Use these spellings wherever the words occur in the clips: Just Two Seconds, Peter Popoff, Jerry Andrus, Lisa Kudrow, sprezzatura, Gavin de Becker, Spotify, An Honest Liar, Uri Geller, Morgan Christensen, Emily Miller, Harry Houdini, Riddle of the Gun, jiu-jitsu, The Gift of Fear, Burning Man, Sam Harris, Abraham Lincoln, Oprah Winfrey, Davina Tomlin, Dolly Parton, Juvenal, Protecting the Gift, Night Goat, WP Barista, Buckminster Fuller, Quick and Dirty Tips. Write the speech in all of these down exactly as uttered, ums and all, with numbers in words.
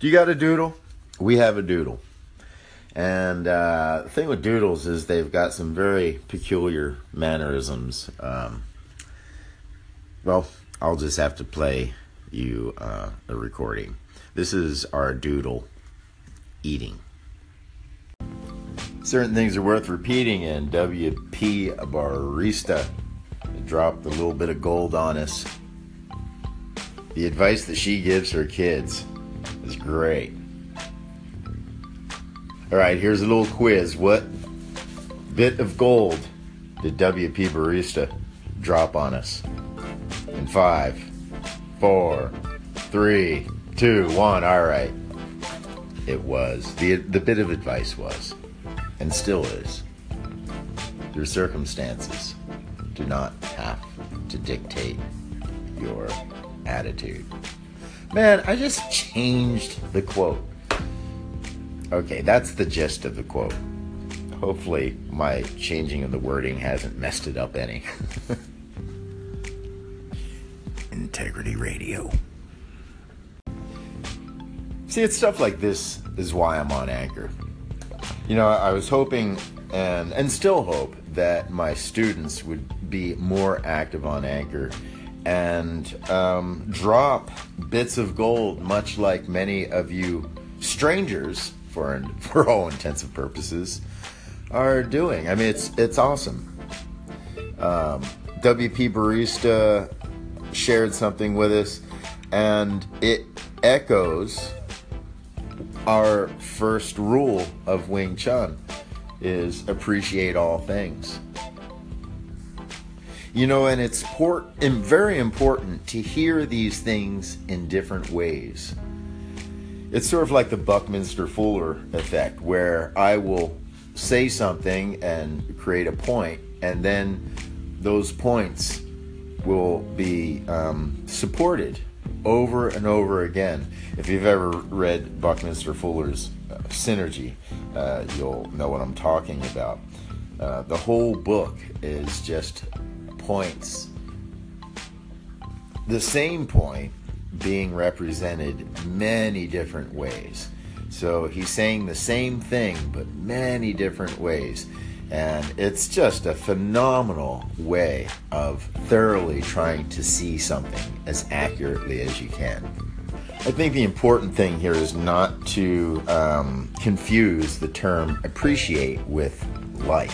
Do you got a doodle? We have a doodle. And uh, the thing with doodles is they've got some very peculiar mannerisms. Um, well, I'll just have to play you uh, a recording. This is our doodle eating. Certain things are worth repeating, and W P Barista dropped a little bit of gold on us. The advice that she gives her kids is great. All right, here's a little quiz. What bit of gold did W P Barista drop on us? In five, four, three, two, one. All right. It was. The, the bit of advice was, and still is, your circumstances do not have to dictate your attitude. Man, I just changed the quote. Okay, that's the gist of the quote. Hopefully my changing of the wording hasn't messed it up any. Integrity Radio. See, it's stuff like this is why I'm on Anchor. You know, I was hoping, and, and still hope, that my students would be more active on Anchor and um, drop bits of gold, much like many of you strangers, for for all intents and purposes, are doing. I mean, it's it's awesome. Um, W P Barista shared something with us, and it echoes our first rule of Wing Chun, is appreciate all things. You know, and it's port, and very important to hear these things in different ways. It's sort of like the Buckminster Fuller effect, where I will say something and create a point, and then those points will be um, supported over and over again. If you've ever read Buckminster Fuller's uh, Synergy, uh, you'll know what I'm talking about. Uh, the whole book is just points. The same point being represented many different ways. So he's saying the same thing, but many different ways. And it's just a phenomenal way of thoroughly trying to see something as accurately as you can. I think the important thing here is not to um, confuse the term appreciate with like.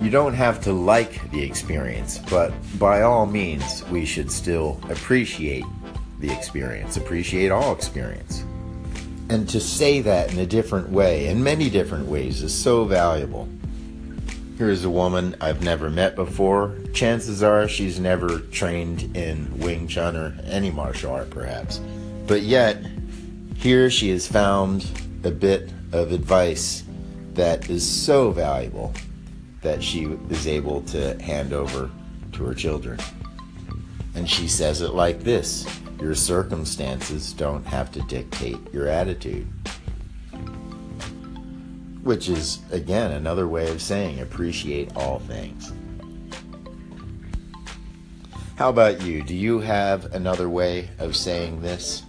You don't have to like the experience, but by all means, we should still appreciate the experience. Appreciate all experience. And to say that in a different way, in many different ways, is so valuable. Here's a woman I've never met before. Chances are she's never trained in Wing Chun or any martial art, perhaps. But yet, here she has found a bit of advice that is so valuable that she is able to hand over to her children. And she says it like this: your circumstances don't have to dictate your attitude. Which is, again, another way of saying appreciate all things. How about you? Do you have another way of saying this?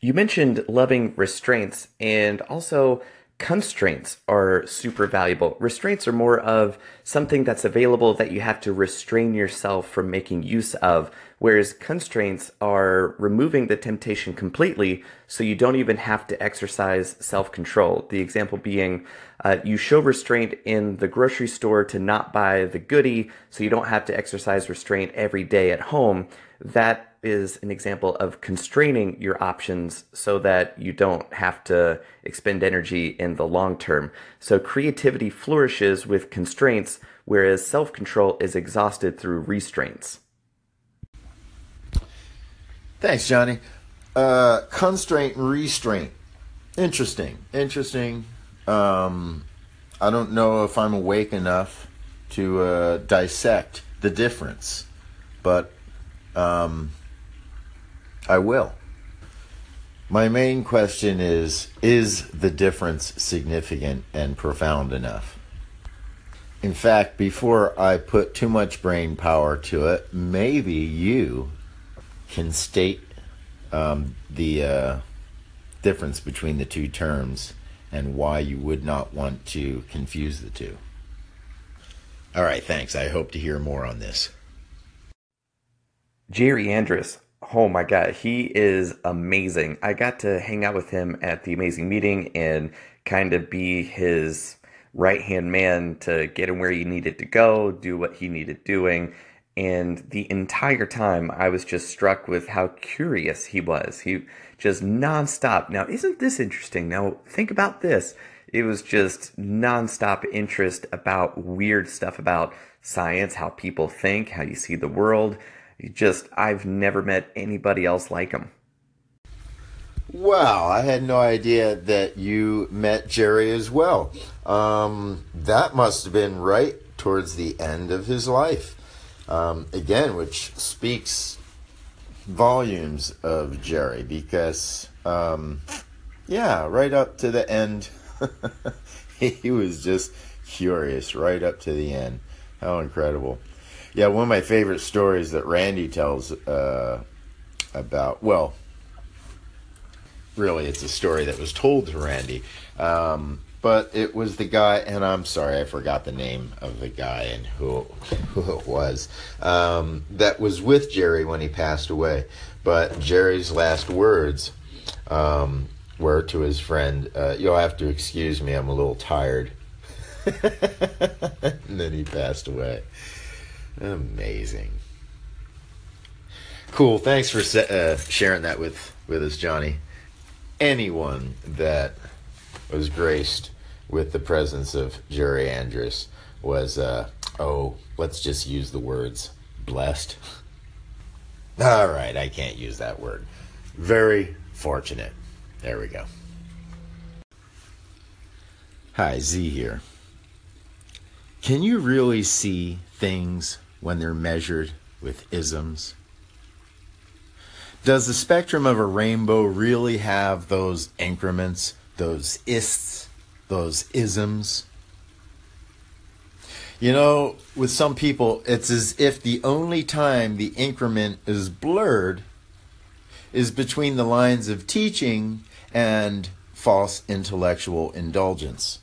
You mentioned loving restraints, and also constraints are super valuable. Restraints are more of something that's available that you have to restrain yourself from making use of, whereas constraints are removing the temptation completely so you don't even have to exercise self-control. The example being, uh, you show restraint in the grocery store to not buy the goodie, so you don't have to exercise restraint every day at home. That is an example of constraining your options so that you don't have to expend energy in the long term. So creativity flourishes with constraints, whereas self-control is exhausted through restraints. Thanks, Johnny. Uh, constraint and restraint. Interesting. Interesting. Um, I don't know if I'm awake enough to uh, dissect the difference, but um, I will. My main question is, is the difference significant and profound enough? In fact, before I put too much brain power to it, maybe you can state um, the uh, difference between the two terms and why you would not want to confuse the two. All right, thanks. I hope to hear more on this. Jerry Andrus. Oh my God, he is amazing. I got to hang out with him at the Amazing Meeting and kind of be his right-hand man to get him where he needed to go, do what he needed doing. And the entire time, I was just struck with how curious he was. He just nonstop. Now, isn't this interesting? Now, think about this. It was just nonstop interest about weird stuff about science, how people think, how you see the world. You just, I've never met anybody else like him. Wow, I had no idea that you met Jerry as well. Um, that must have been right towards the end of his life. Um, again, which speaks volumes of Jerry because, um, yeah, right up to the end, he was just curious right up to the end. How incredible. Yeah, one of my favorite stories that Randy tells uh, about, well, really it's a story that was told to Randy, um, but it was the guy, and I'm sorry, I forgot the name of the guy and who, who it was, um, that was with Jerry when he passed away. But Jerry's last words um, were to his friend, uh, you'll have to excuse me, I'm a little tired. And then he passed away. Amazing. Cool. Thanks for uh, sharing that with, with us, Johnny. Anyone that was graced with the presence of Jerry Andrus was, uh, oh, let's just use the words blessed. All right, I can't use that word. Very fortunate. There we go. Hi, Z here. Can you really see things when they're measured with isms? Does the spectrum of a rainbow really have those increments, those ists, those isms? You know, with some people, it's as if the only time the increment is blurred is between the lines of teaching and false intellectual indulgence.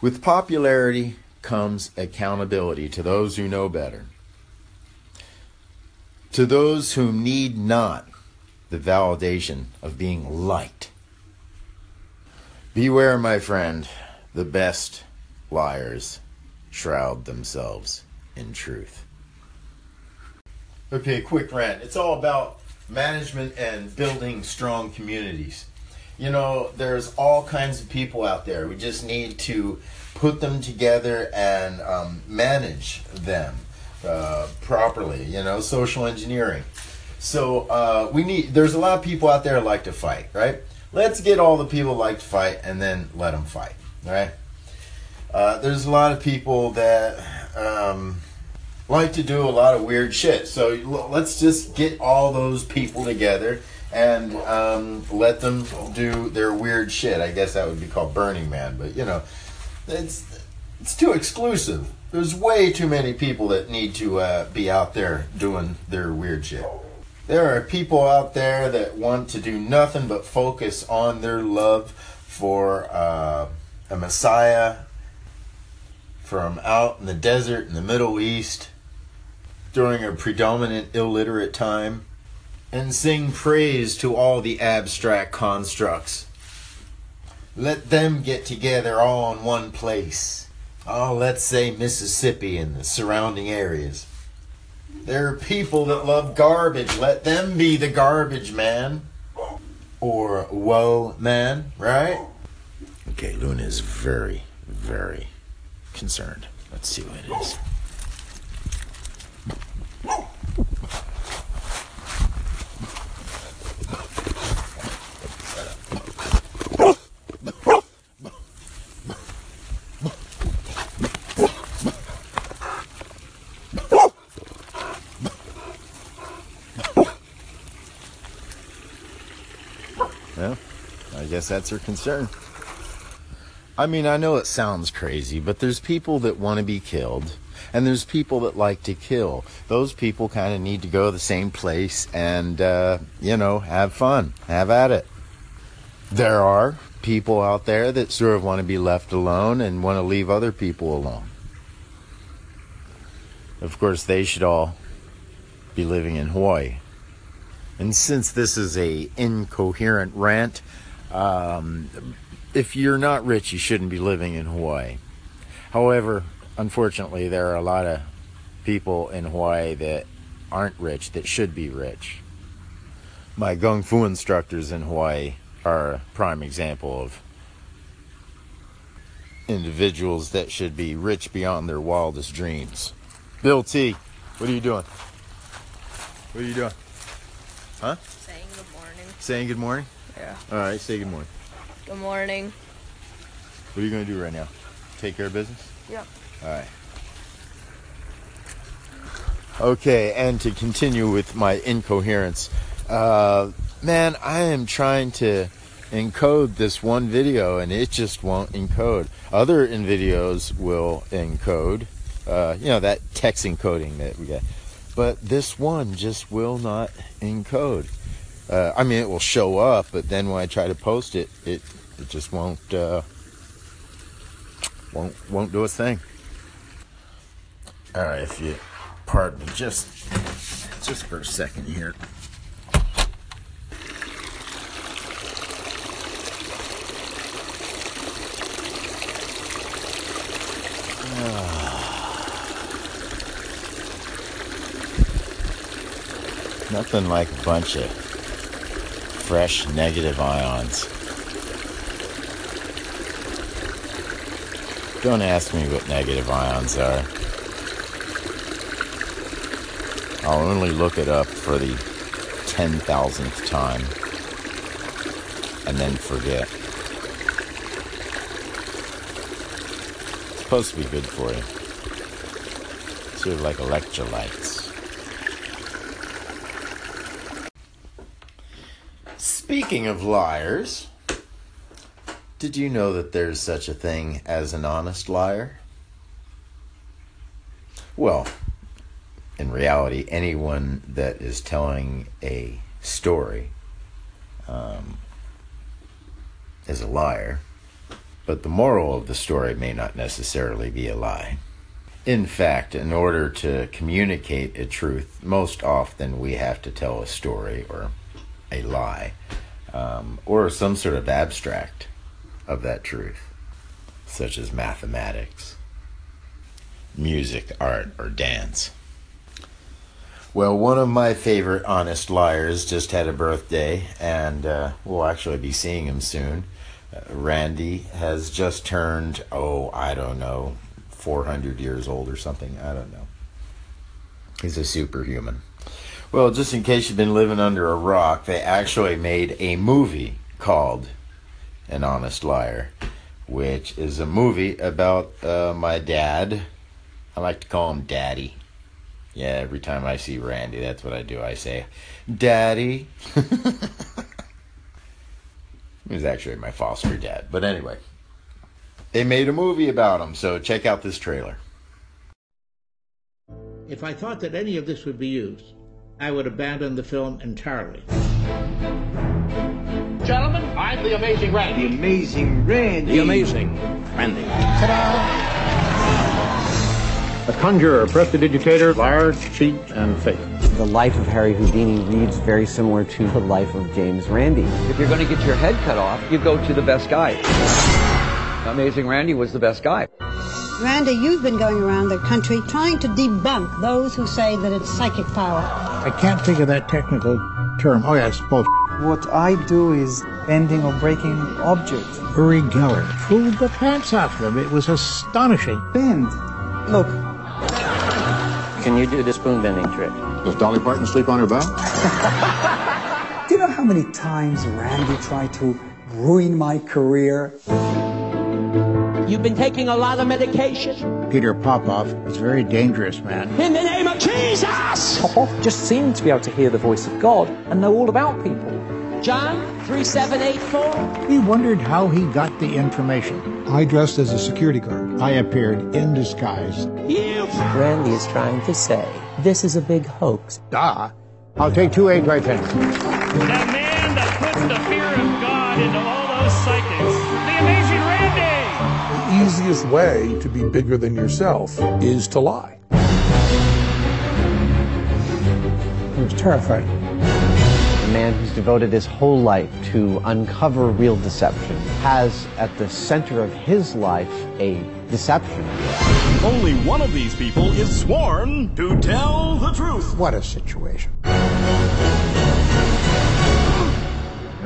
With popularity comes accountability to those who know better. To those who need not the validation of being liked. Beware, my friend, the best liars shroud themselves in truth. Okay, quick rant. It's all about management and building strong communities. You know, there's all kinds of people out there. We just need to put them together and um, manage them uh, properly, you know, social engineering. So uh, we need, there's a lot of people out there who like to fight, right? Let's get all the people who like to fight and then let them fight, right? Uh, there's a lot of people that um, like to do a lot of weird shit. So let's just get all those people together and um, let them do their weird shit. I guess that would be called Burning Man, but you know, It's it's too exclusive. There's way too many people that need to uh, be out there doing their weird shit. There are people out there that want to do nothing but focus on their love for uh, a messiah from out in the desert in the Middle East during a predominant illiterate time and sing praise to all the abstract constructs. Let them get together all in one place. Oh, let's say Mississippi and the surrounding areas. There are people that love garbage. Let them be the garbage man. Or woe man, right? Okay, Luna is very, very concerned. Let's see what it is. That's her concern. I mean, I know it sounds crazy, but there's people that want to be killed. And there's people that like to kill. Those people kind of need to go to the same place and, uh, you know, have fun. Have at it. There are people out there that sort of want to be left alone and want to leave other people alone. Of course, they should all be living in Hawaii. And since this is a incoherent rant, um, if you're not rich, you shouldn't be living in Hawaii. However, unfortunately, there are a lot of people in Hawaii that aren't rich, that should be rich. My Kung Fu instructors in Hawaii are a prime example of individuals that should be rich beyond their wildest dreams. Bill T, what are you doing? What are you doing? Huh? Saying good morning. Saying good morning? Yeah. All right, say good morning. Good morning. What are you going to do right now? Take care of business? Yep. All right. Okay, and to continue with my incoherence, uh, man, I am trying to encode this one video, and it just won't encode. Other in videos will encode, uh, you know, that text encoding that we got. But this one just will not encode. Uh, I mean, it will show up, but then when I try to post it, it, it just won't, uh, won't, won't do a thing. All right, if you pardon me, just, just for a second here. Nothing like a bunch of fresh negative ions. Don't ask me what negative ions are. I'll only look it up for the ten thousandth time and then forget. It's supposed to be good for you. It's sort of like electrolytes. Speaking of liars, did you know that there's such a thing as an honest liar? Well, in reality, anyone that is telling a story um, is a liar, but the moral of the story may not necessarily be a lie. In fact, in order to communicate a truth, most often we have to tell a story or a lie. Um, or some sort of abstract of that truth, such as mathematics, music, art, or dance. Well, one of my favorite honest liars just had a birthday, and uh, we'll actually be seeing him soon. Uh, Randy has just turned, oh, I don't know, four hundred years old or something. I don't know. He's a superhuman. Well, just in case you've been living under a rock, they actually made a movie called An Honest Liar, which is a movie about uh, my dad. I like to call him Daddy. Yeah, every time I see Randy, that's what I do. I say, Daddy. He was actually my foster dad. But anyway, they made a movie about him, so check out this trailer. If I thought that any of this would be used, I would abandon the film entirely. Gentlemen, I'm the Amazing Randy. The Amazing Randy. The Amazing Randy. Ta-da! A conjurer, prestidigitator, liar, cheat, and fake. The life of Harry Houdini reads very similar to the life of James Randy. If you're going to get your head cut off, you go to the best guy. Amazing Randy was the best guy. Randy, you've been going around the country trying to debunk those who say that it's psychic power. I can't think of that technical term. Oh, yeah, it's bullshit. What I do is bending or breaking objects. Uri Geller fooled the pants off them. It was astonishing. Bend. Look. Can you do the spoon bending trick? Does Dolly Parton sleep on her bow? Do you know how many times Randy tried to ruin my career? You've been taking a lot of medication. Peter Popoff is a very dangerous man. In the name of Jesus! Popoff just seemed to be able to hear the voice of God and know all about people. John three seven eight four. He wondered how he got the information. I dressed as a security guard. I appeared in disguise. You. Randy is trying to say this is a big hoax. Ah, I'll take two eggs right there. The man that puts the fear of God into all those psychics. The Amazing Randy. The easiest way to be bigger than yourself is to lie. It was terrifying. A man who's devoted his whole life to uncover real deception has at the center of his life a deception. Only one of these people is sworn to tell the truth. What a situation. No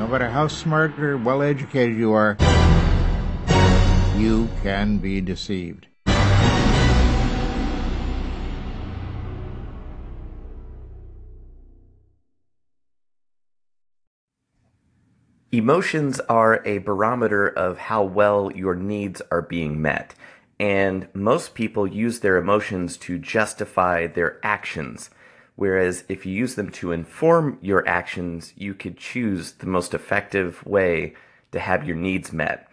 matter how smart or well-educated you are, you can be deceived. Emotions are a barometer of how well your needs are being met, and most people use their emotions to justify their actions, whereas if you use them to inform your actions, you could choose the most effective way to have your needs met.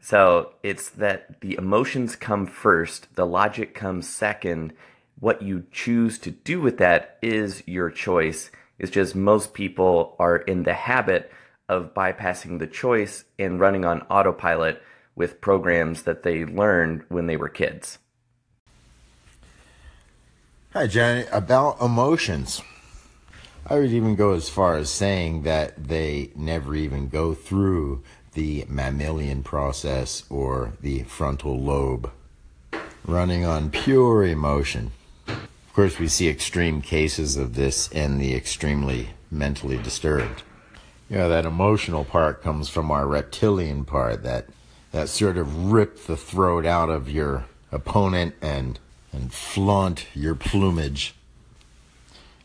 So it's that the emotions come first, the logic comes second. What you choose to do with that is your choice. It's just most people are in the habit of bypassing the choice and running on autopilot with programs that they learned when they were kids. Hi, Johnny. About emotions, I would even go as far as saying that they never even go through the mammalian process or the frontal lobe, running on pure emotion. Of course, we see extreme cases of this in the extremely mentally disturbed. Yeah, you know, that emotional part comes from our reptilian part, that that sort of rip the throat out of your opponent and and flaunt your plumage.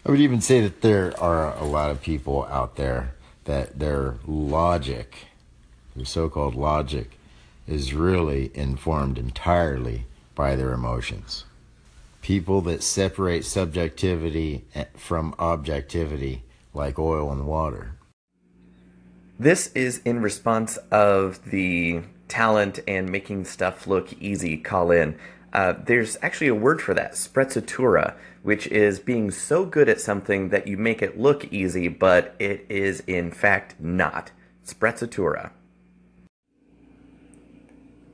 I would even say that there are a lot of people out there that their logic, their so-called logic, is really informed entirely by their emotions. People that separate subjectivity from objectivity like oil and water. This is in response of the talent and making stuff look easy call in. Uh, there's actually a word for that, sprezzatura, which is being so good at something that you make it look easy, but it is in fact not. Sprezzatura.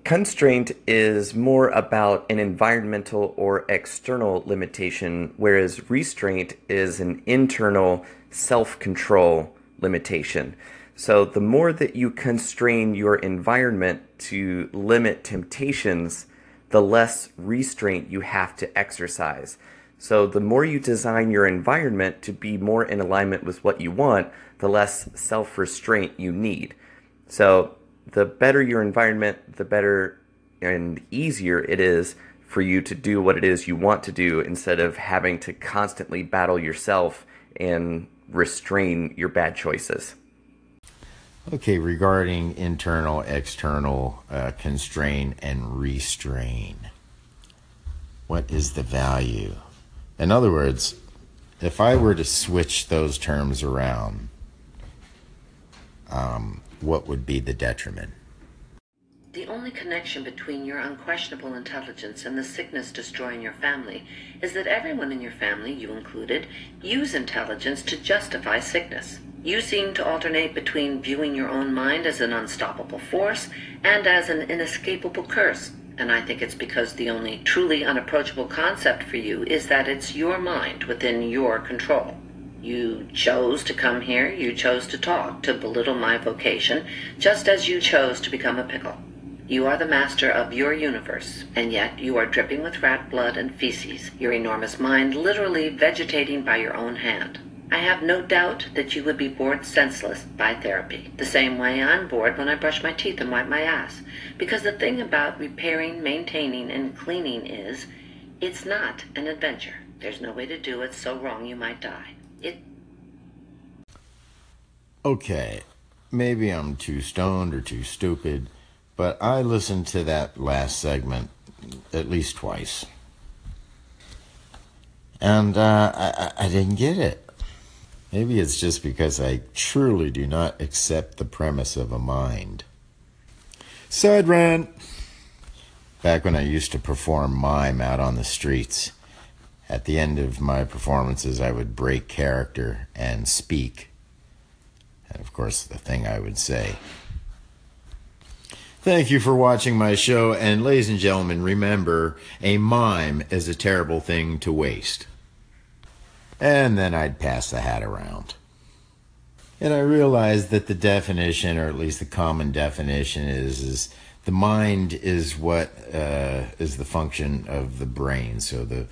Constraint is more about an environmental or external limitation, whereas restraint is an internal self-control limitation. So the more that you constrain your environment to limit temptations, the less restraint you have to exercise. So the more you design your environment to be more in alignment with what you want, the less self-restraint you need. So the better your environment, the better and easier it is for you to do what it is you want to do instead of having to constantly battle yourself and restrain your bad choices. Okay, regarding internal, external, uh, constrain, and restrain, what is the value? In other words, if I were to switch those terms around, um, what would be the detriment? The only connection between your unquestionable intelligence and the sickness destroying your family is that everyone in your family, you included, use intelligence to justify sickness. You seem to alternate between viewing your own mind as an unstoppable force and as an inescapable curse. And I think it's because the only truly unapproachable concept for you is that it's your mind within your control. You chose to come here, you chose to talk, to belittle my vocation, just as you chose to become a pickle. You are the master of your universe, and yet you are dripping with rat blood and feces, your enormous mind literally vegetating by your own hand. I have no doubt that you would be bored senseless by therapy, the same way I'm bored when I brush my teeth and wipe my ass. Because the thing about repairing, maintaining, and cleaning is, it's not an adventure. There's no way to do it so wrong you might die. It... Okay, maybe I'm too stoned or too stupid, but I listened to that last segment at least twice. And uh, I, I didn't get it. Maybe it's just because I truly do not accept the premise of a mind. Side rant. Back when I used to perform mime out on the streets, at the end of my performances, I would break character and speak. And of course, the thing I would say. Thank you for watching my show. And ladies and gentlemen, remember, a mime is a terrible thing to waste. And then I'd pass the hat around. And I realized that the definition, or at least the common definition, is, is the mind is what uh, is the function of the brain. So the,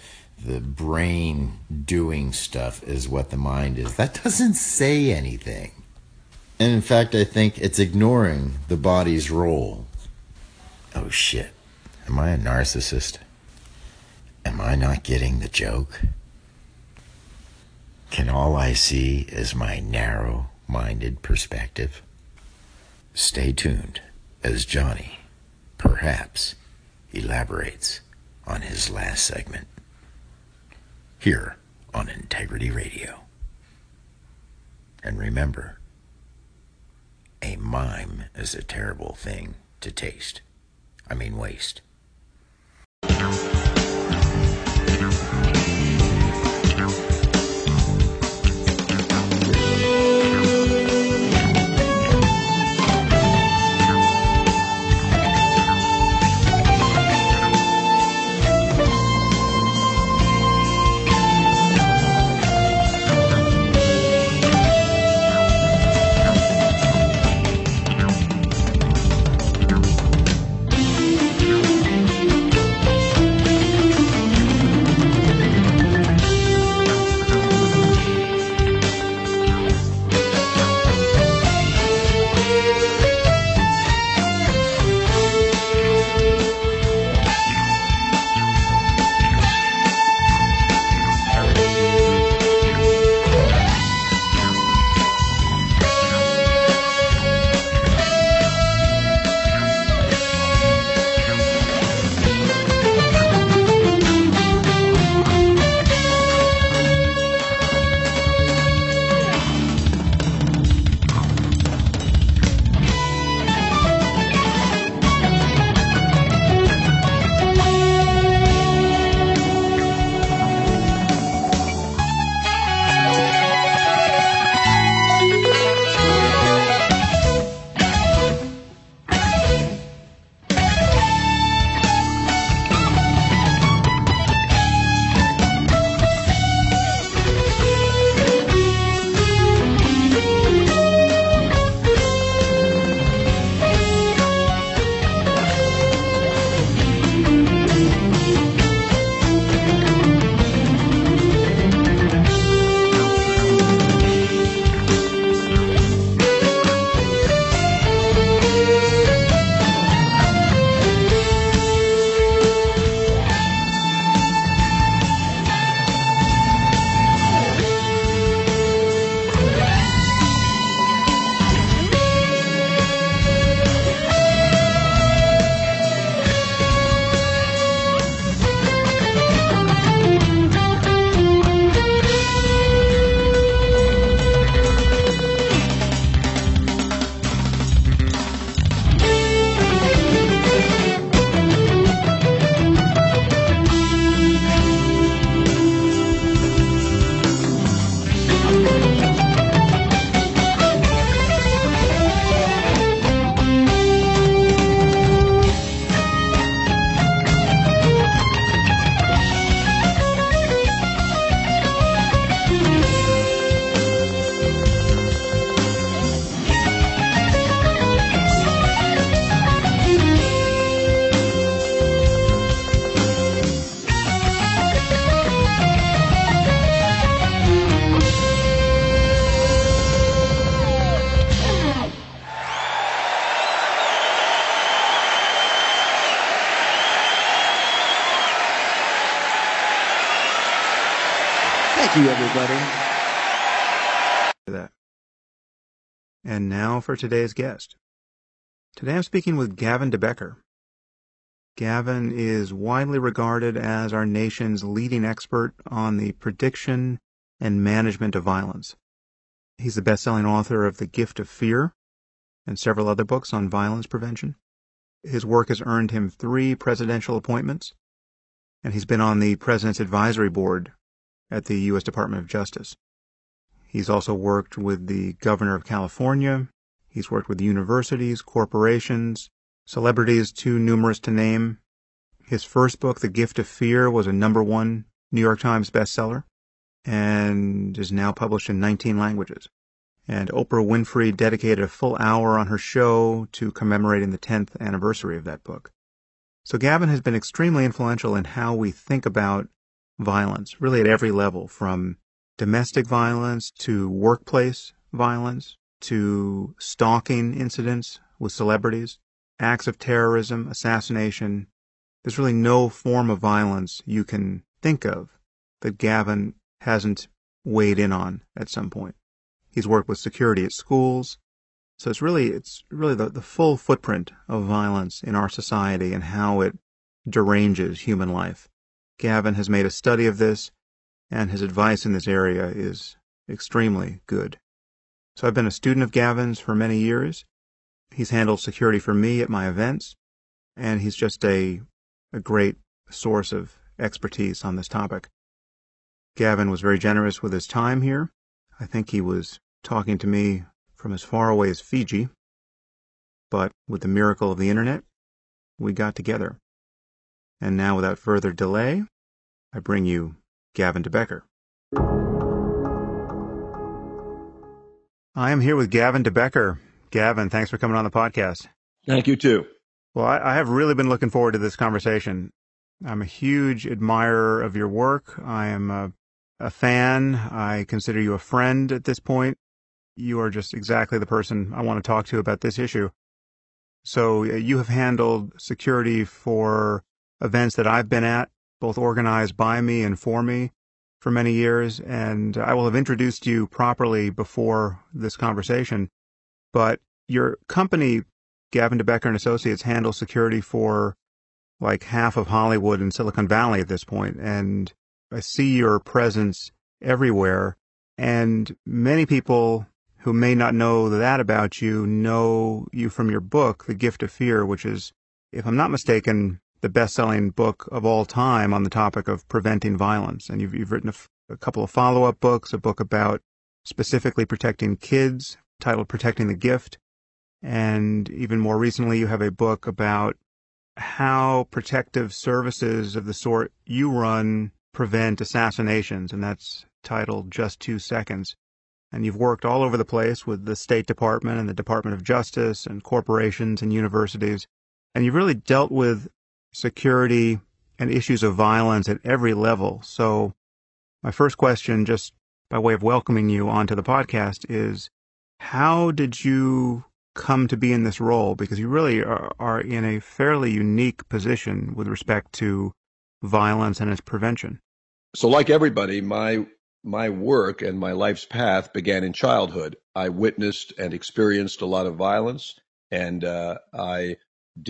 the brain doing stuff is what the mind is. That doesn't say anything. And in fact, I think it's ignoring the body's role. Oh shit, am I a narcissist? Am I not getting the joke? Can all I see is my narrow-minded perspective? Stay tuned as Johnny, perhaps, elaborates on his last segment here on Integrity Radio. And remember, a mime is a terrible thing to taste. I mean, waste. And now for today's guest. Today I'm speaking with Gavin de Becker. Gavin is widely regarded as our nation's leading expert on the prediction and management of violence, He's the best-selling author of The Gift of Fear and several other books on violence prevention. His work has earned him three presidential appointments, and he's been on the President's Advisory Board at the U S Department of Justice. He's also worked with the Governor of California. He's worked with universities, corporations, celebrities too numerous to name. His first book, The Gift of Fear, was a number one New York Times bestseller and is now published in nineteen languages. And Oprah Winfrey dedicated a full hour on her show to commemorating the tenth anniversary of that book. So Gavin has been extremely influential in how we think about violence, really at every level, from domestic violence to workplace violence to stalking incidents with celebrities, acts of terrorism, assassination. There's really no form of violence you can think of that Gavin hasn't weighed in on at some point. He's worked with security at schools. So it's really it's really the, the full footprint of violence in our society and how it deranges human life. Gavin has made a study of this, and his advice in this area is extremely good. So I've been a student of Gavin's for many years. He's handled security for me at my events, and he's just a, a great source of expertise on this topic. Gavin was very generous with his time here. I think he was talking to me from as far away as Fiji, but with the miracle of the internet, we got together. And now, without further delay, I bring you Gavin de Becker. I am here with Gavin de Becker. Gavin, thanks for coming on the podcast. Thank you, too. Well, I, I have really been looking forward to this conversation. I'm a huge admirer of your work. I am a, a fan. I consider you a friend at this point. You are just exactly the person I want to talk to about this issue. So you have handled security for events that I've been at, both organized by me and for me, for many years. And I will have introduced you properly before this conversation. But your company, Gavin de Becker and Associates, handles security for like half of Hollywood and Silicon Valley at this point. And I see your presence everywhere. And many people who may not know that about you, know you from your book, The Gift of Fear, which is, if I'm not mistaken, the best-selling book of all time on the topic of preventing violence. And you've, you've written a, f a couple of follow-up books, a book about specifically protecting kids, titled Protecting the Gift. And even more recently, you have a book about how protective services of the sort you run prevent assassinations, and that's titled Just Two Seconds. And you've worked all over the place with the State Department and the Department of Justice and corporations and universities. And you've really dealt with security and issues of violence at every level. So my first question, just by way of welcoming you onto the podcast, is how did you come to be in this role? Because you really are, are in a fairly unique position with respect to violence and its prevention. So like everybody, my My work and my life's path began in childhood. I witnessed and experienced a lot of violence, and uh, I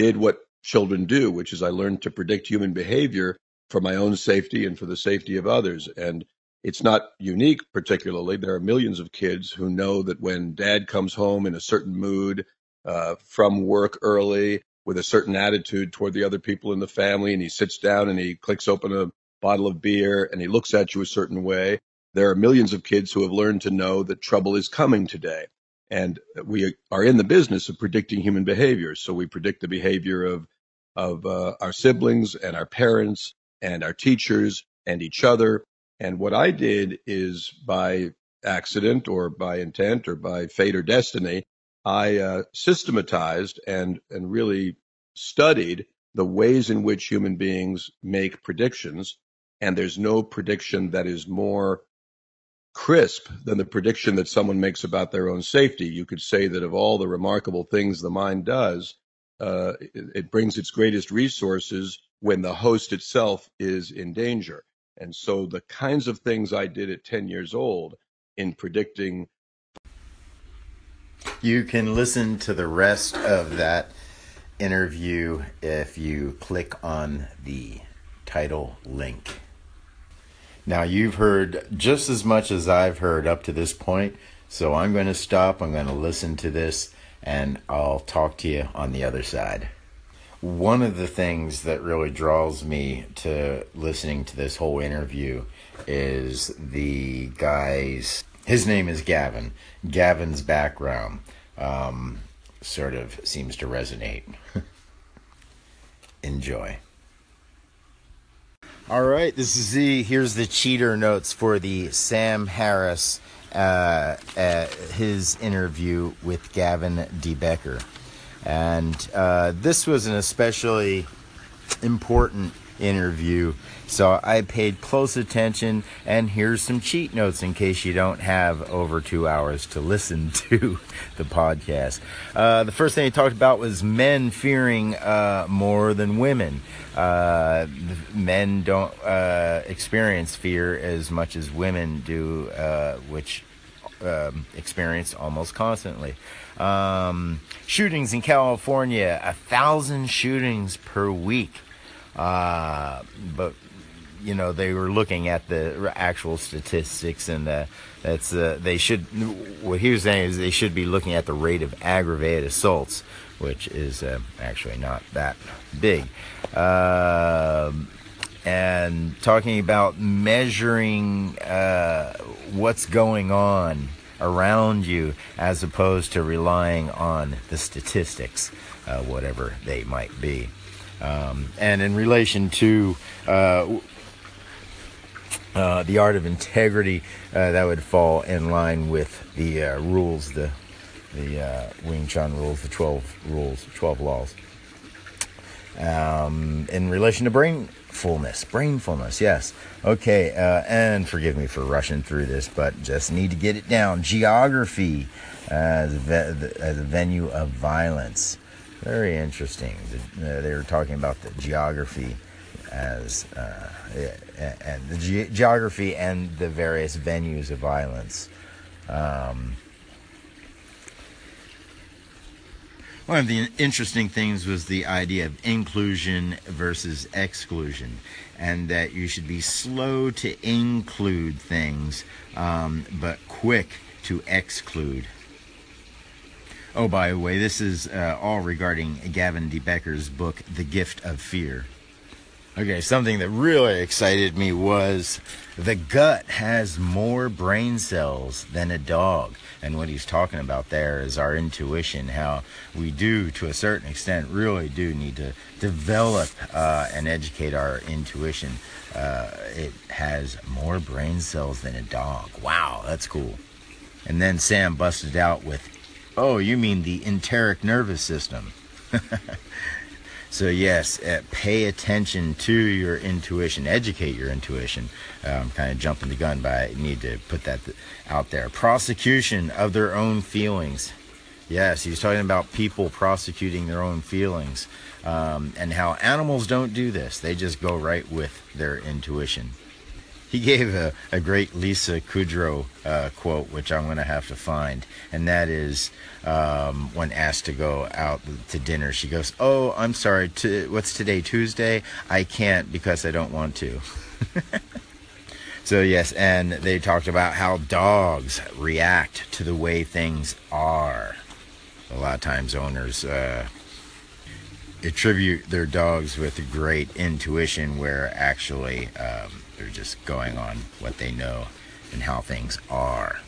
did what children do, which is I learned to predict human behavior for my own safety and for the safety of others. And it's not unique particularly. There are millions of kids who know that when dad comes home in a certain mood uh, from work early with a certain attitude toward the other people in the family, and he sits down and he clicks open a bottle of beer and he looks at you a certain way, there are millions of kids who have learned to know that trouble is coming today. And we are in the business of predicting human behavior. So we predict the behavior of, of uh, our siblings and our parents and our teachers and each other. And what I did is, by accident or by intent or by fate or destiny, I uh, systematized and, and really studied the ways in which human beings make predictions. And there's no prediction that is more crisp than the prediction that someone makes about their own safety. You could say that of all the remarkable things the mind does, uh, it, it brings its greatest resources when the host itself is in danger. And so the kinds of things I did at ten years old in predicting. You can listen to the rest of that interview if you click on the title link. Now, you've heard just as much as I've heard up to this point, So I'm going to stop. I'm going to listen to this, and I'll talk to you on the other side. One of the things that really draws me to listening to this whole interview is the guy's, his name is Gavin. Gavin's background um, sort of seems to resonate. Enjoy. All right, this is the, here's the cheater notes for the Sam Harris, uh, uh, his interview with Gavin de Becker. And uh, this was an especially important interview, so I paid close attention, and here's some cheat notes in case you don't have over two hours to listen to the podcast. Uh, the first thing he talked about was men fearing uh, more than women. Uh, men don't uh, experience fear as much as women do, uh, which um, experience almost constantly. Um, shootings in California, a thousand shootings per week. Uh, but, you know, they were looking at the actual statistics, and the, that's, uh, they should, what he was saying is they should be looking at the rate of aggravated assaults, which is uh, actually not that big. Uh, and talking about measuring uh, what's going on around you as opposed to relying on the statistics, uh, whatever they might be. Um, and in relation to uh, uh, the art of integrity, uh, that would fall in line with the uh, rules, the the uh, Wing Chun rules, the twelve rules, twelve laws. Um, in relation to brainfulness, brainfulness, yes. Okay, uh, and forgive me for rushing through this, but just need to get it down. Geography uh, as, a ve- the, as a venue of violence. Very interesting. They were talking about the geography as uh, and the ge- geography and the various venues of violence. Um, one of the interesting things was the idea of inclusion versus exclusion, and that you should be slow to include things, um, but quick to exclude. Oh, by the way, this is uh, all regarding Gavin de Becker's book, The Gift of Fear. Okay, something that really excited me was the gut has more brain cells than a dog. And what he's talking about there is our intuition, how we do, to a certain extent, really do need to develop uh, and educate our intuition. Uh, it has more brain cells than a dog. Wow, that's cool. And then Sam busted out with, oh, you mean the enteric nervous system. So yes, uh, pay attention to your intuition. Educate your intuition. Uh, I'm kind of jumping the gun, but I need to put that th- out there. Prosecution of their own feelings. Yes, he's talking about people prosecuting their own feelings, um, and how animals don't do this. They just go right with their intuition. He gave a, a great Lisa Kudrow uh, quote, which I'm going to have to find. And that is, um, when asked to go out to dinner, she goes, oh, I'm sorry, t- what's today, Tuesday? I can't because I don't want to. So, yes, and they talked about how dogs react to the way things are. A lot of times owners uh, attribute their dogs with great intuition, where actually... Um, They're just going on what they know and how things are.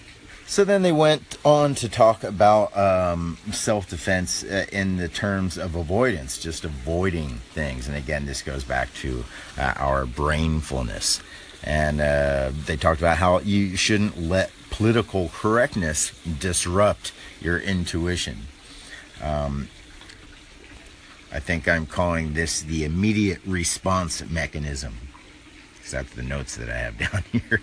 So then they went on to talk about um, self-defense uh, in the terms of avoidance, just avoiding things. And again, this goes back to uh, our brainfulness. And uh, they talked about how you shouldn't let political correctness disrupt your intuition. Um, I think I'm calling this the immediate response mechanism. After the notes that I have down here,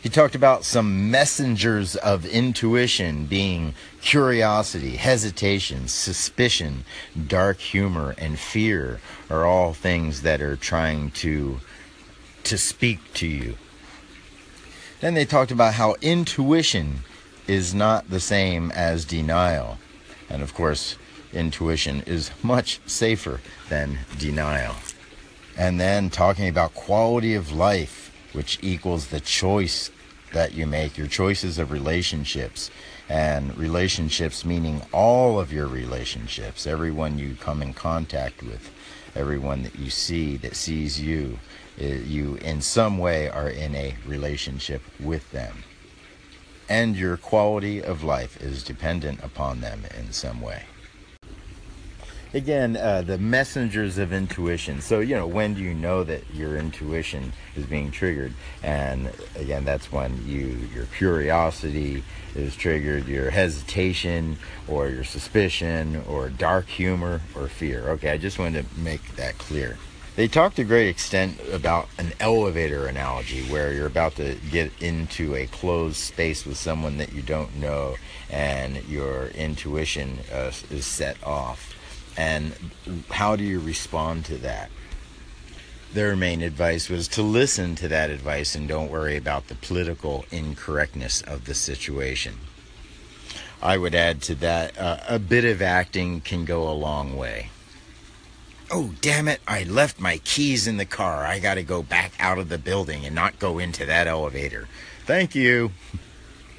he talked about some messengers of intuition being curiosity, hesitation, suspicion, dark humor, and fear are all things that are trying to to speak to you. Then they talked about how intuition is not the same as denial, and of course intuition is much safer than denial. And then talking about quality of life, which equals the choice that you make, your choices of relationships, and relationships meaning all of your relationships, everyone you come in contact with, everyone that you see that sees you, you in some way are in a relationship with them. And your quality of life is dependent upon them in some way. Again, uh, the messengers of intuition. So, you know, when do you know that your intuition is being triggered? And again, that's when you your curiosity is triggered, your hesitation or your suspicion or dark humor or fear. Okay, I just wanted to make that clear. They talk to great extent about an elevator analogy where you're about to get into a closed space with someone that you don't know and your intuition uh, is set off. And how do you respond to that? Their main advice was to listen to that advice and don't worry about the political incorrectness of the situation. I would add to that, uh, a bit of acting can go a long way. Oh, damn it, I left my keys in the car. I gotta go back out of the building and not go into that elevator. Thank you.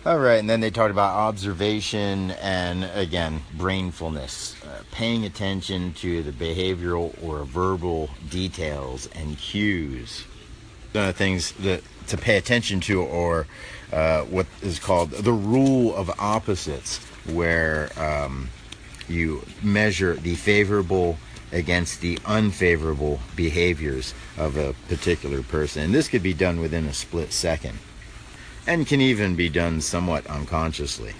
All right, and then they talked about observation and, again, brainfulness, uh, paying attention to the behavioral or verbal details and cues, uh, things that to pay attention to, or uh, what is called the rule of opposites, where um, you measure the favorable against the unfavorable behaviors of a particular person. And this could be done within a split second, and can even be done somewhat unconsciously.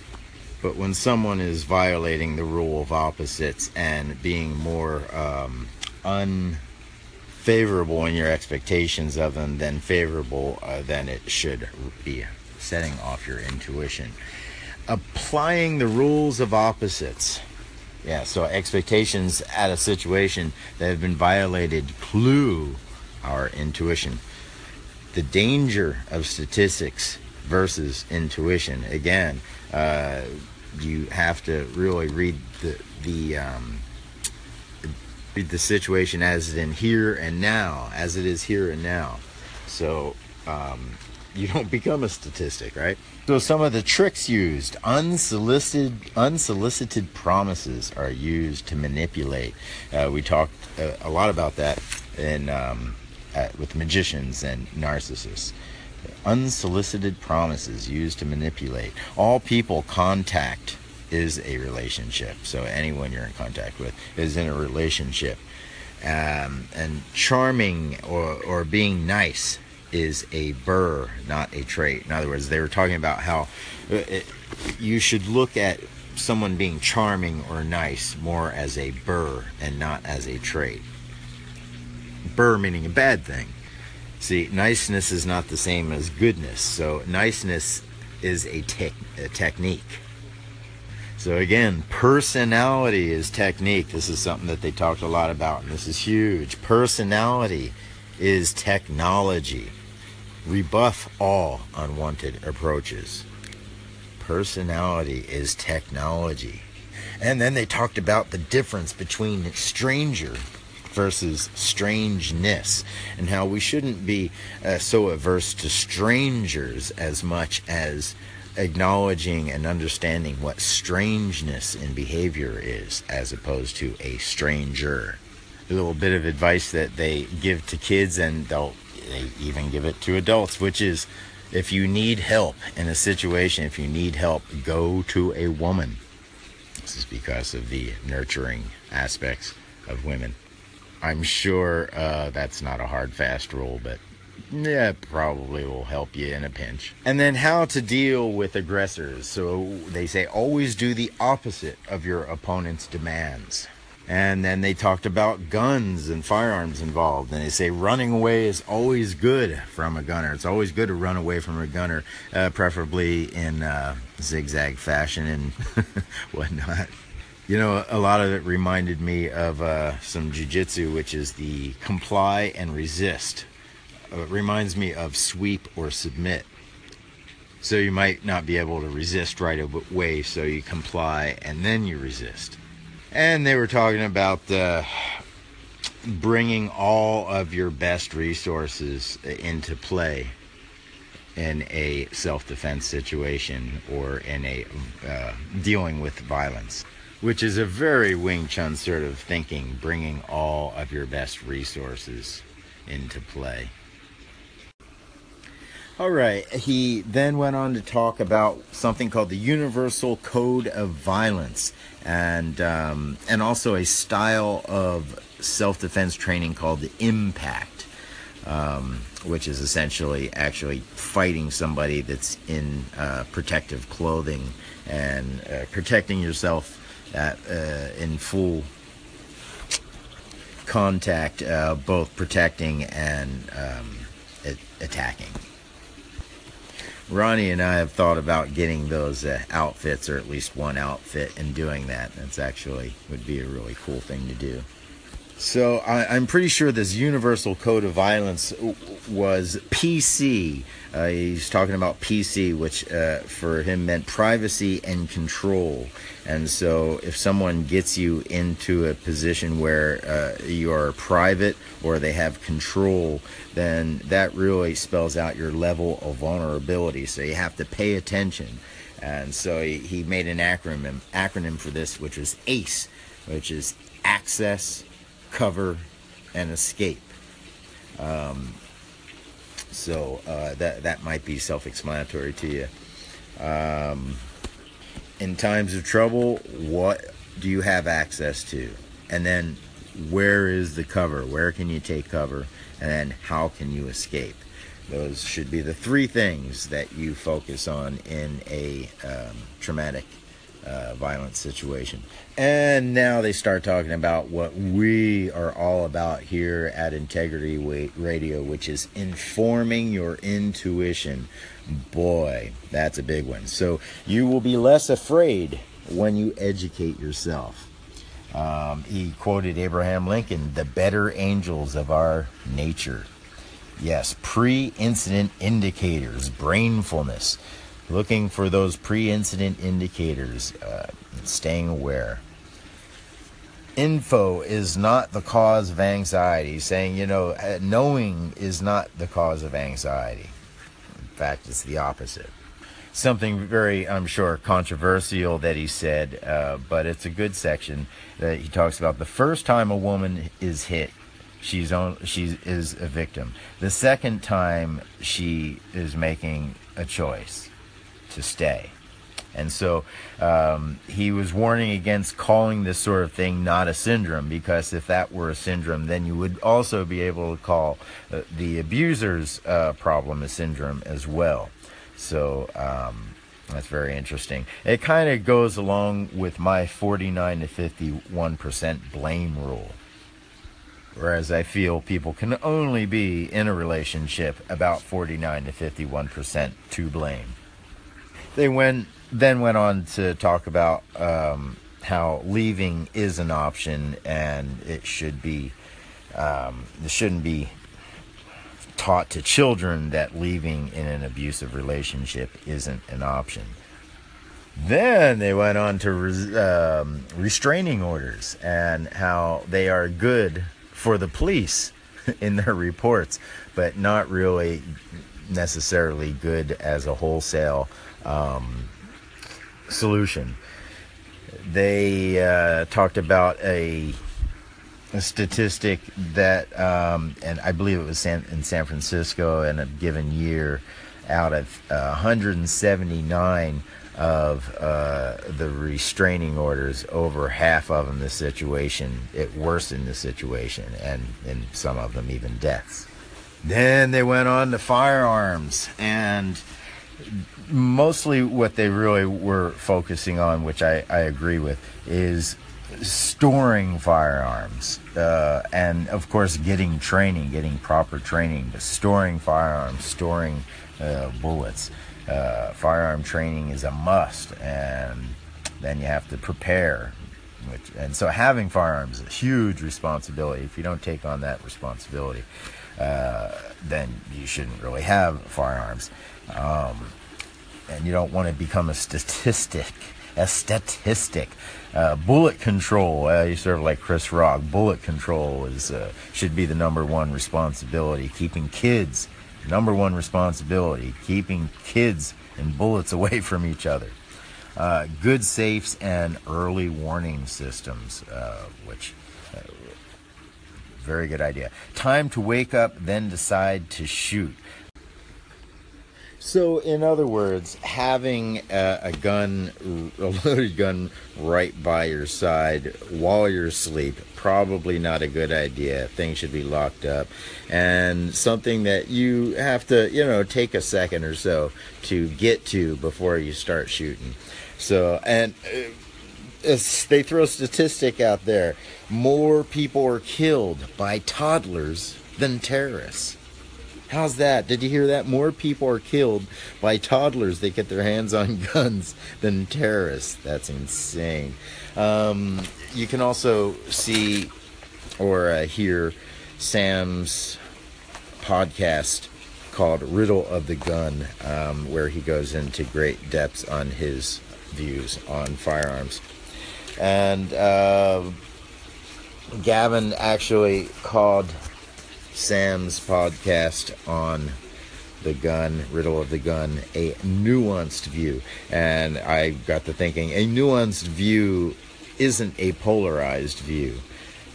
But when someone is violating the rule of opposites and being more um, unfavorable in your expectations of them than favorable, uh, then it should be setting off your intuition. Applying the rules of opposites. Yeah, so expectations at a situation that have been violated clue our intuition. The danger of statistics versus intuition. Again, uh, you have to really read the the um, read the situation as it in here and now, as it is here and now. So um, you don't become a statistic, right? So some of the tricks used: unsolicited unsolicited promises are used to manipulate. Uh, we talked a, a lot about that in um, at, with magicians and narcissists. Unsolicited promises used to manipulate. All people contact is a relationship. So anyone you're in contact with is in a relationship. Um, and charming or, or being nice is a burr, not a trait. In other words, they were talking about how it, you should look at someone being charming or nice more as a burr and not as a trait. Burr meaning a bad thing. See, niceness is not the same as goodness. So niceness is a, te- a technique. So again, personality is technique. This is something that they talked a lot about, and this is huge. Personality is technology. Rebuff all unwanted approaches. Personality is technology. And then they talked about the difference between stranger versus strangeness, and how we shouldn't be uh, so averse to strangers as much as acknowledging and understanding what strangeness in behavior is as opposed to a stranger. A little bit of advice that they give to kids, and they'll they even give it to adults, which is if you need help in a situation, if you need help, go to a woman. This is because of the nurturing aspects of women. I'm sure uh, that's not a hard, fast rule, but yeah, probably will help you in a pinch. And then how to deal with aggressors. So they say always do the opposite of your opponent's demands. And then they talked about guns and firearms involved. And they say running away is always good from a gunner. It's always good to run away from a gunner, uh, preferably in uh, zigzag fashion and whatnot. You know, a lot of it reminded me of uh, some jiu-jitsu, which is the comply and resist. It reminds me of sweep or submit. So you might not be able to resist right away, so you comply and then you resist. And they were talking about the bringing all of your best resources into play. in a self-defense situation or in a uh, dealing with violence, which is a very Wing Chun sort of thinking, bringing all of your best resources into play. All right, he then went on to talk about something called the Universal Code of Violence, and um, and also a style of self-defense training called the impact, um, which is essentially actually fighting somebody that's in uh, protective clothing and uh, protecting yourself at, uh, in full contact, uh, both protecting and um, attacking. Ronnie and I have thought about getting those uh, outfits, or at least one outfit, and doing that. That's actually would be a really cool thing to do. So I, I'm pretty sure this Universal Code of Violence was P C. Uh, he's talking about P C, which uh, for him meant privacy and control. And so if someone gets you into a position where uh, you are private or they have control, then that really spells out your level of vulnerability. So you have to pay attention. And so he, he made an acronym, acronym for this, which is A C E, which is Access, Cover, and Escape. Um, so uh, that that might be self-explanatory to you. Um, in times of trouble, what do you have access to? And then where is the cover? Where can you take cover? And then how can you escape? Those should be the three things that you focus on in a um, traumatic Uh, violent situation. And now they start talking about what we are all about here at Integrity Radio, which is informing your intuition. Boy, that's a big one. So you will be less afraid when you educate yourself. Um, he quoted Abraham Lincoln, "The better angels of our nature." Yes, pre-incident indicators, brainfulness. Looking for those pre-incident indicators, uh, and staying aware. Info is not the cause of anxiety. Saying, you know, knowing is not the cause of anxiety. In fact, it's the opposite. Something very, I'm sure, controversial that he said, uh, but it's a good section that he talks about. The first time a woman is hit, she's on, she is a victim. The second time, she is making a choice to stay. And so um, he was warning against calling this sort of thing not a syndrome, because if that were a syndrome, then you would also be able to call uh, the abuser's uh, problem a syndrome as well. So um, that's very interesting. It kind of goes along with my forty-nine to fifty-one percent blame rule. Whereas I feel people can only be in a relationship about forty-nine to fifty-one percent to blame. They went, then went on to talk about um, how leaving is an option, and it should be, um, it shouldn't be taught to children that leaving in an abusive relationship isn't an option. Then they went on to res, um, restraining orders and how they are good for the police in their reports, but not really necessarily good as a wholesale Um, solution. They uh, talked about a, a statistic that, um, and I believe it was San, in San Francisco in a given year, out of uh, one hundred seventy-nine of uh, the restraining orders, over half of them, the situation, it worsened the situation, and in some of them even deaths. Then they went on to firearms, and mostly what they really were focusing on, which I, I agree with, is storing firearms. Uh, and, of course, getting training, getting proper training, but storing firearms, storing uh, bullets. Uh, firearm training is a must, and then you have to prepare. Which, and so having firearms is a huge responsibility. If you don't take on that responsibility, uh, then you shouldn't really have firearms. Um, and you don't want to become a statistic, a statistic. Uh, bullet control, uh, you're sort of like Chris Rock. Bullet control is uh, should be the number one responsibility. Keeping kids number one responsibility, keeping kids and bullets away from each other. Uh, good safes and early warning systems, uh, which, uh, very good idea. Time to wake up, then decide to shoot. So, in other words, having a, a gun, a loaded gun right by your side while you're asleep, probably not a good idea. Things should be locked up. And something that you have to, you know, take a second or so to get to before you start shooting. So, and it's, they throw a statistic out there. More people are killed by toddlers than terrorists. How's that? Did you hear that? More people are killed by toddlers that get their hands on guns than terrorists. That's insane. Um, you can also see or uh, hear Sam's podcast called Riddle of the Gun, um, where he goes into great depth on his views on firearms. And uh, Gavin actually called Sam's podcast on the gun, Riddle of the Gun, a nuanced view. And I got to thinking, a nuanced view isn't a polarized view,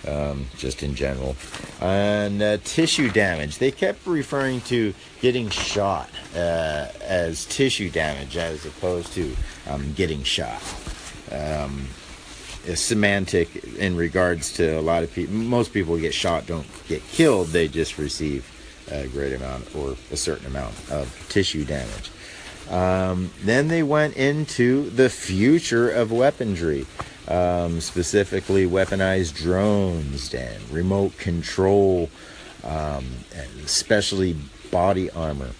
um, just in general. And uh, tissue damage. They kept referring to getting shot uh, as tissue damage as opposed to um, getting shot. Um, Is semantic in regards to a lot of people. Most people who get shot don't get killed. They just receive a great amount or a certain amount of tissue damage. Um, then they went into the future of weaponry, um, specifically weaponized drones and remote control, um, and especially body armor.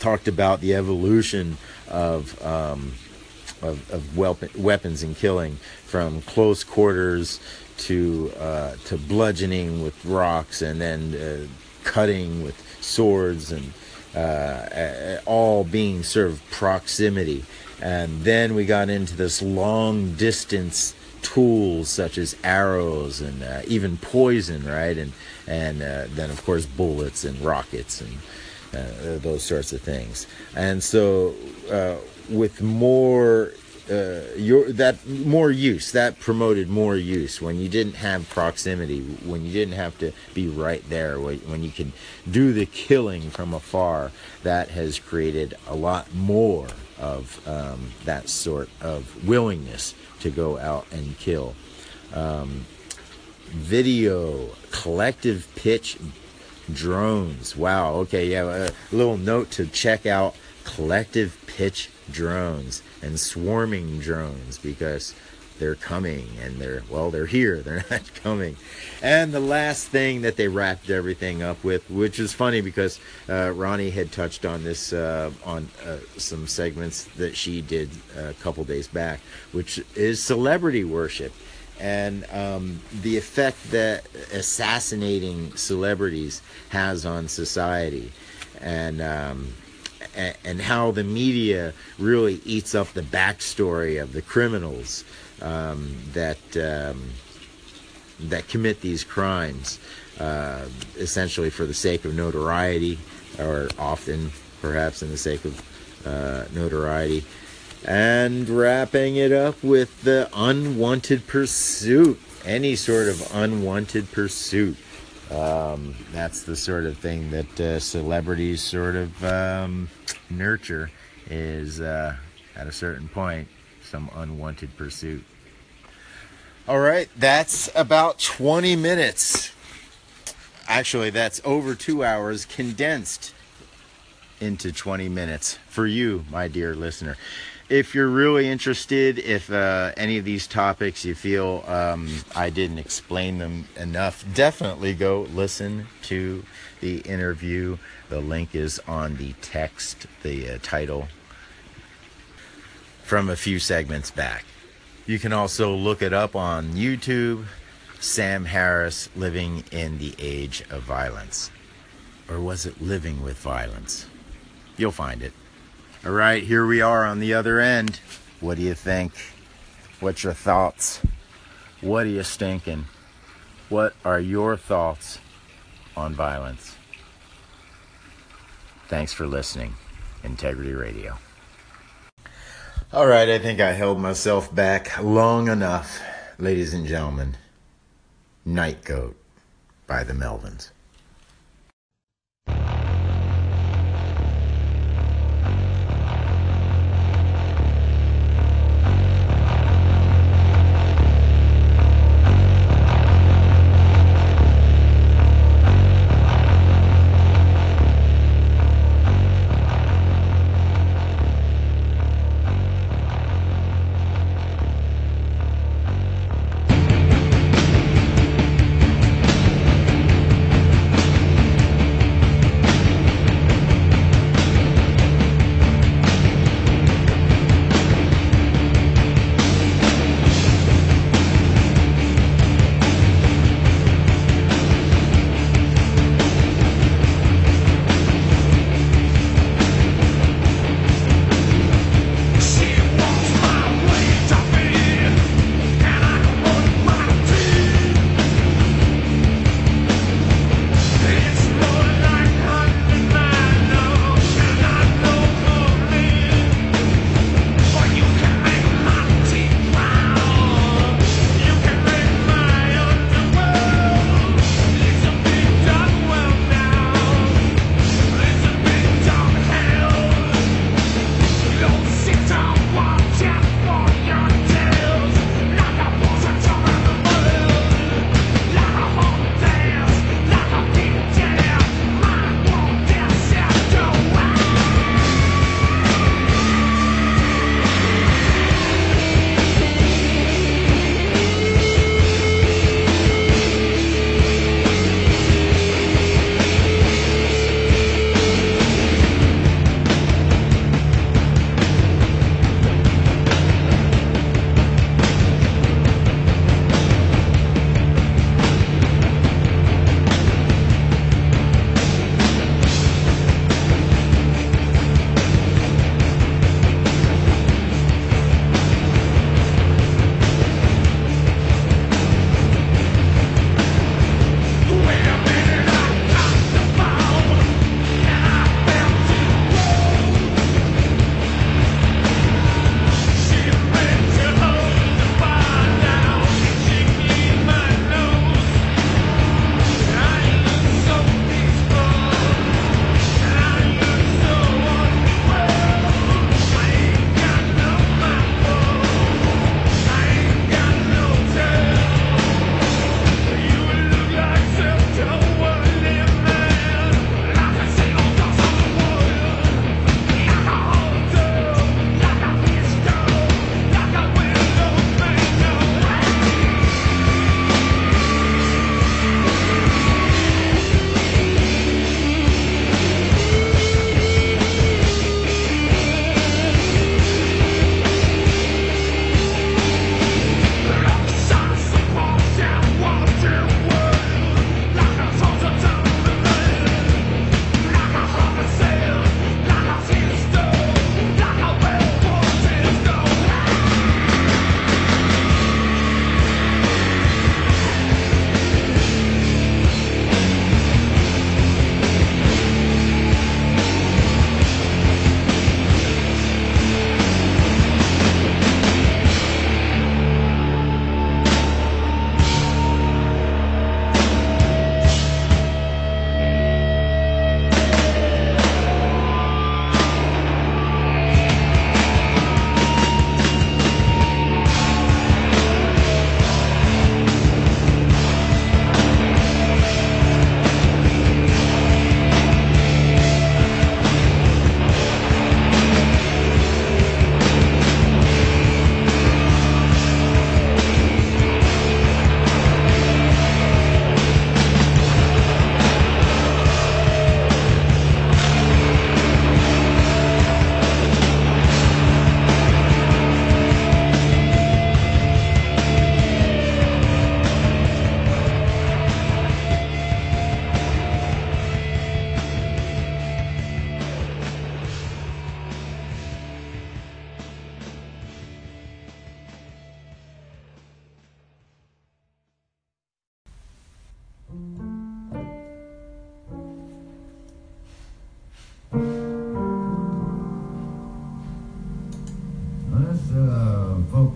Talked about the evolution of Um, Of, of weapon, weapons and killing, from close quarters to uh, to bludgeoning with rocks, and then uh, cutting with swords, and uh, all being sort of proximity. And then we got into this long distance tools such as arrows and uh, even poison, right? And and uh, then of course bullets and rockets and uh, those sorts of things. And so, Uh, with more uh, your that more use that promoted more use when you didn't have proximity, when you didn't have to be right there, when you can do the killing from afar. That has created a lot more of um, that sort of willingness to go out and kill. Um, video, collective pitch drones. Wow. Okay. Yeah. A little note to check out collective pitch drones and swarming drones, because they're coming, and they're, well, they're here, they're not coming. And the last thing that they wrapped everything up with, which is funny because uh, Ronnie had touched on this uh, on uh, some segments that she did a couple days back, which is celebrity worship, and um, the effect that assassinating celebrities has on society, and um, and how the media really eats up the backstory of the criminals um, that um, that commit these crimes, uh, essentially for the sake of notoriety, or often perhaps in the sake of uh, notoriety. And wrapping it up with the unwanted pursuit, any sort of unwanted pursuit. Um, that's the sort of thing that uh, celebrities sort of um, nurture, is uh, at a certain point, some unwanted pursuit. All right, that's about twenty minutes. Actually, that's over two hours condensed into twenty minutes for you, my dear listener. If you're really interested, if uh, any of these topics you feel um, I didn't explain them enough, definitely go listen to the interview. The link is on the text, the uh, title, from a few segments back. You can also look it up on YouTube, Sam Harris, Living in the Age of Violence. Or was it Living with Violence? You'll find it. All right, here we are on the other end. What do you think? What's your thoughts? What are you stinking? What are your thoughts on violence? Thanks for listening. Integrity Radio. All right, I think I held myself back long enough. Ladies and gentlemen, Night Goat by the Melvins.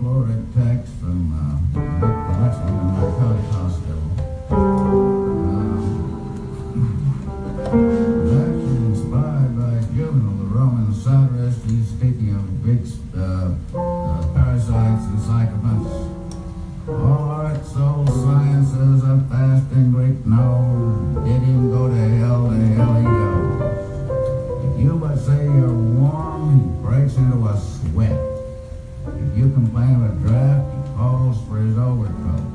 florid text from uh, Nick Watson in the narcotic hospital. Um, was actually inspired by Juvenal, the Roman satirist. He's speaking of Greek uh, uh, parasites and sycophants. All art, soul, sciences, a fast and great no. Did him go to hell, to hell he goes. If you but say you're warm, he breaks into a sweat. If you complain of a draft, he calls for his overcoat.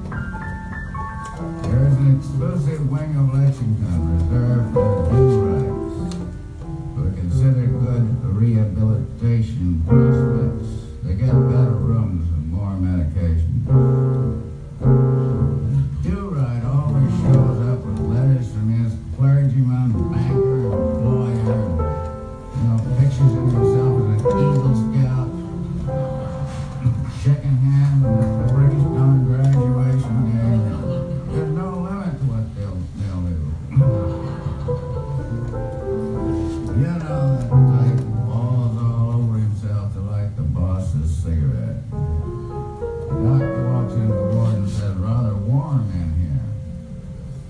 There is an exclusive wing of Lexington reserved for the due rights, who are considered good rehabilitation prospects. They get better rooms and more medication. Due right always shows up with letters from his clergyman, banker, lawyer, you know, pictures of himself as an Eagle Scout. Shaking hands with the British on graduation day. There's no limit to what they'll, they'll do. You know that type falls all over himself to light the boss's cigarette. The doctor walks into the ward and says, rather warm in here.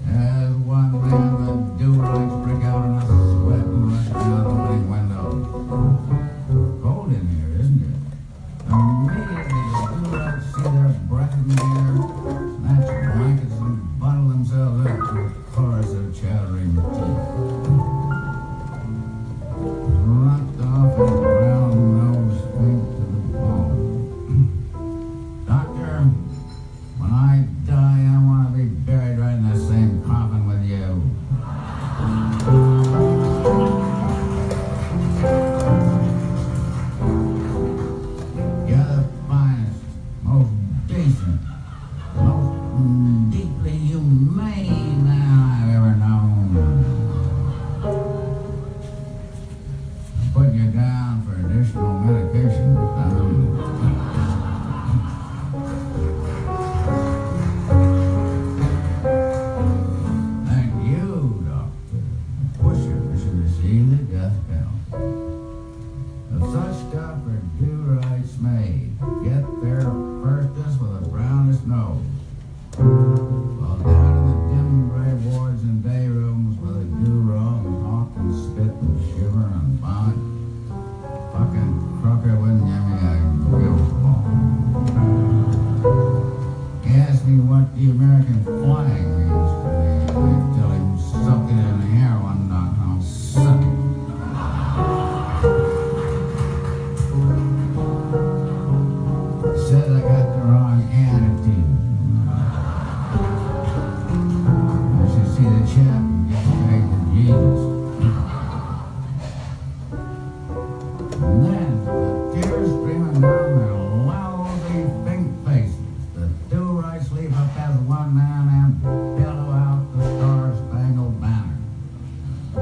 As one man, the do-rights break out in a sweat and rush out the big window. Cold in here, isn't it? Immediately, the do-rights see their breath in the air, snatch blankets and bundle themselves up to a chorus of chattering teeth. Locked off in a brown-nosed stink to the bone. Doctor, when I die, I want to be buried right in the same coffin with you. You're the finest, most decent, most mm, deeply humane man I've ever known. I'm putting you down for additional medication. Um, Thank you, Doctor. The pusher should receive the death penalty. If such stuff are due rights made, get there firstest with the brownest nose. While down in the dim gray wards and day rooms where they do wrong and hawk and spit and shiver and vomit, fucking Crocker wouldn't give me a real ball. He asked me what the American flag means to me, and I tell him, suck it in the air one night, and I'll suck it. Said I got the wrong attitude. I should see the chap and get back to Jesus. And then, with tears streaming down their lousy pink faces, the two rights leave up as one man and pillow out the Star Spangled Banner. I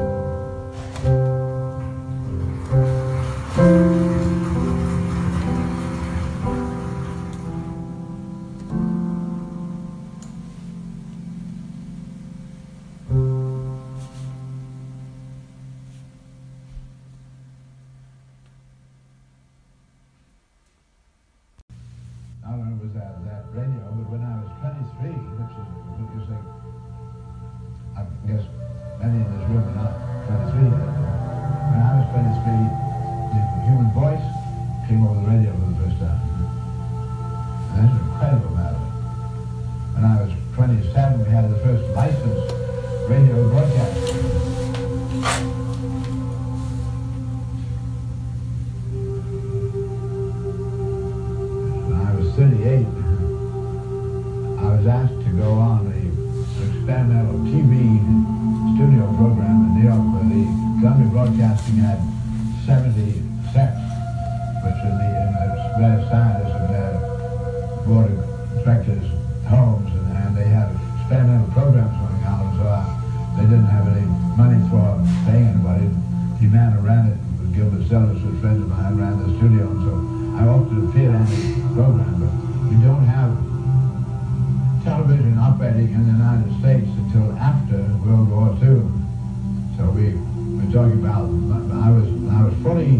don't know if it was that, that radio, but when I was twenty-three, which is, which is like, I guess many in this room are not twenty-three yet. When I was twenty-three, the human voice came over the radio for the first time. And that's an incredible matter. When I was twenty-seven, we had the first licensed radio broadcast. thirty-eight, I was asked to go on the experimental T V studio program in New York where the Columbia Broadcasting had seventy sets, which in the various scientists and their board of directors' homes, and, and they had experimental programs going on, so I, they didn't have any money for paying anybody. The man who ran it, Gilbert Sellers, a friend of mine, ran the studio, and so I often appeared on the program, but we don't have television operating in the United States until after World War Two. So we were talking about, I was I was forty,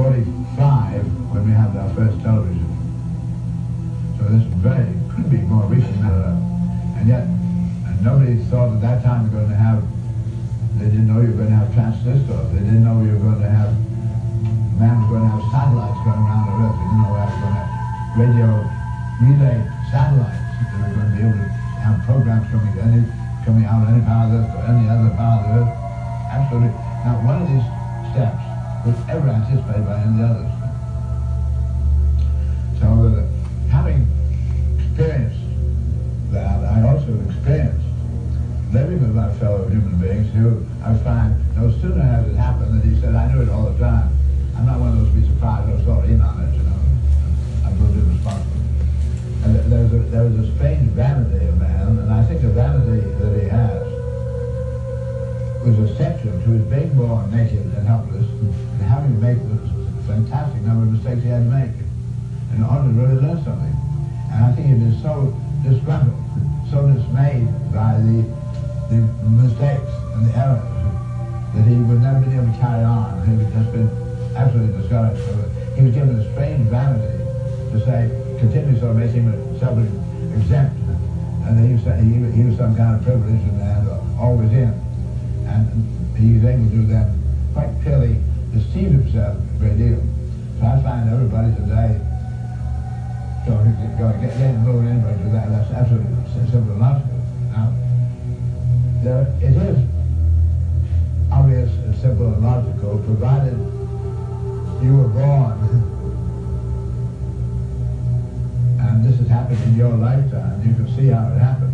forty-five when we had our first television. and, uh, and yet and nobody thought at that time you were going to have, they didn't know you were going to have transistors, they didn't know you were going to have, man was going to have satellites going around the earth, they didn't know we were going to have radio relay satellites, they were going to be able to have programs coming to any, coming out of any part of the earth or any other part of the earth, absolutely. Not one of these steps was ever anticipated by any of the others. So that having experienced that, I also experienced living with my fellow human beings who I find no sooner had it happened than he said, I knew it all the time. I'm not one of those to be surprised or sort of in on it, you know. I'm going to be responsible. And there was a, there was a strange vanity of man, and I think the vanity that he has was essential to his being born naked and helpless and having to make this fantastic number of mistakes he had to make in order to really learn something. And I think he was so disgruntled, so dismayed by the, the mistakes and the errors that he would never be able to carry on. He had just been absolutely discouraged. So he was given a strange vanity to say, continue sort of making himself exempt. And he was, he, he was some kind of privileged man, always in. And he was able to then quite clearly deceive himself a great deal. So I find everybody today going to get lured in by that. That's absolutely simple logic. Now, there, it is obvious and simple and logical, provided you were born, and this has happened in your lifetime, you can see how it happened.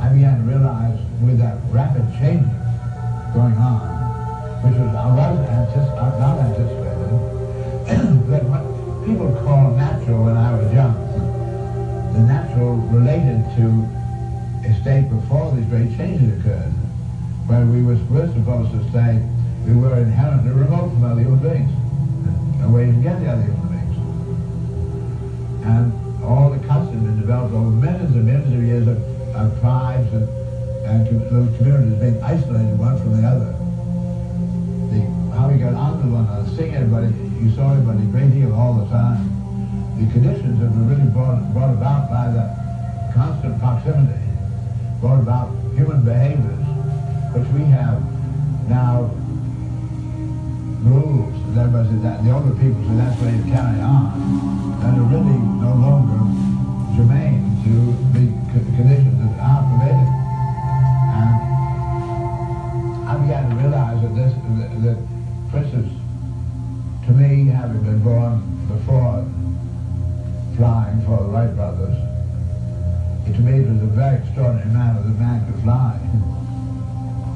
I began to realize with that rapid change going on, which was I was anticip not anticipated, that what people call natural when I was young, the natural related to a state before these great changes occurred, where we were supposed to say we were inherently remote from other human beings, no way to get the other human beings. And all the customs had developed over millions and millions of years of of tribes and, and little communities being isolated one from the other. The, how we got on to one another, seeing everybody, you saw everybody a great deal all the time. The conditions that were really brought, brought about by the constant proximity, brought about human behaviors, which we have now rules, as everybody says that, the older people say that's the way to carry on, that are really no longer germane to the conditions that are permitted. And I began to realize that this, that, that for instance, to me, having been born before flying for the Wright Brothers, it, to me it was a very extraordinary manner that man could fly.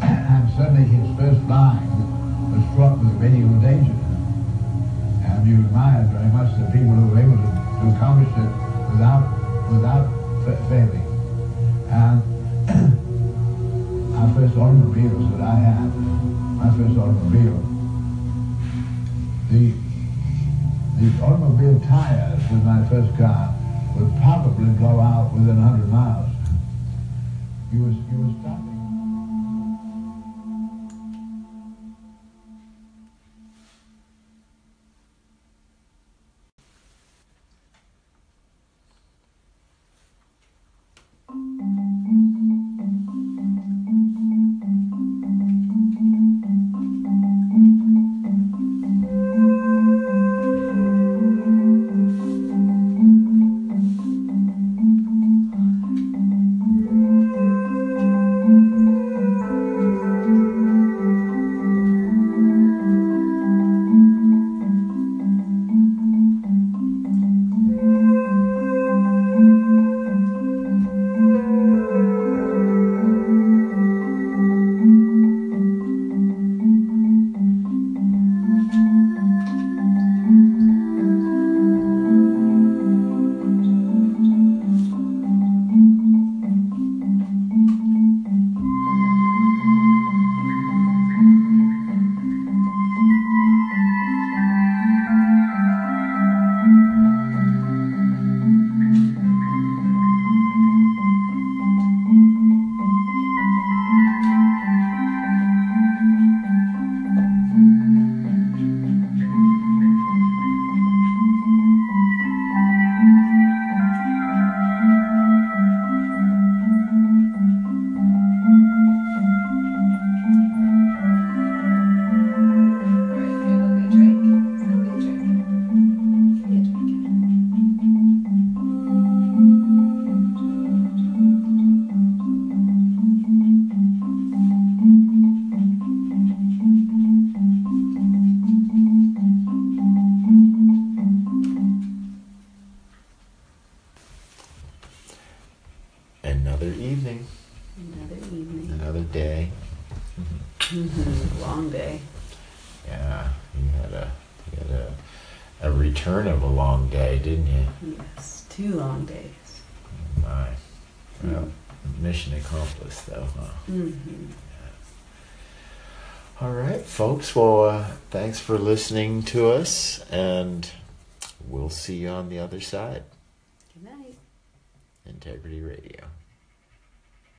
And suddenly his first flying was fraught with real danger. And you admired very much the people who were able to, to accomplish it without without failing. And our first automobiles that I had, my first automobile, the, the automobile tires with my first car would probably blow out within a hundred miles. You was, you was stopping. long day. Yeah, you had a you had a, a return of a long day, didn't you? Yes, two long days. Oh my. Well, mm-hmm. Mission accomplished, though, huh? Mm-hmm. Yeah. All right, folks. Well, uh, thanks for listening to us, and we'll see you on the other side. Good night. Integrity Radio.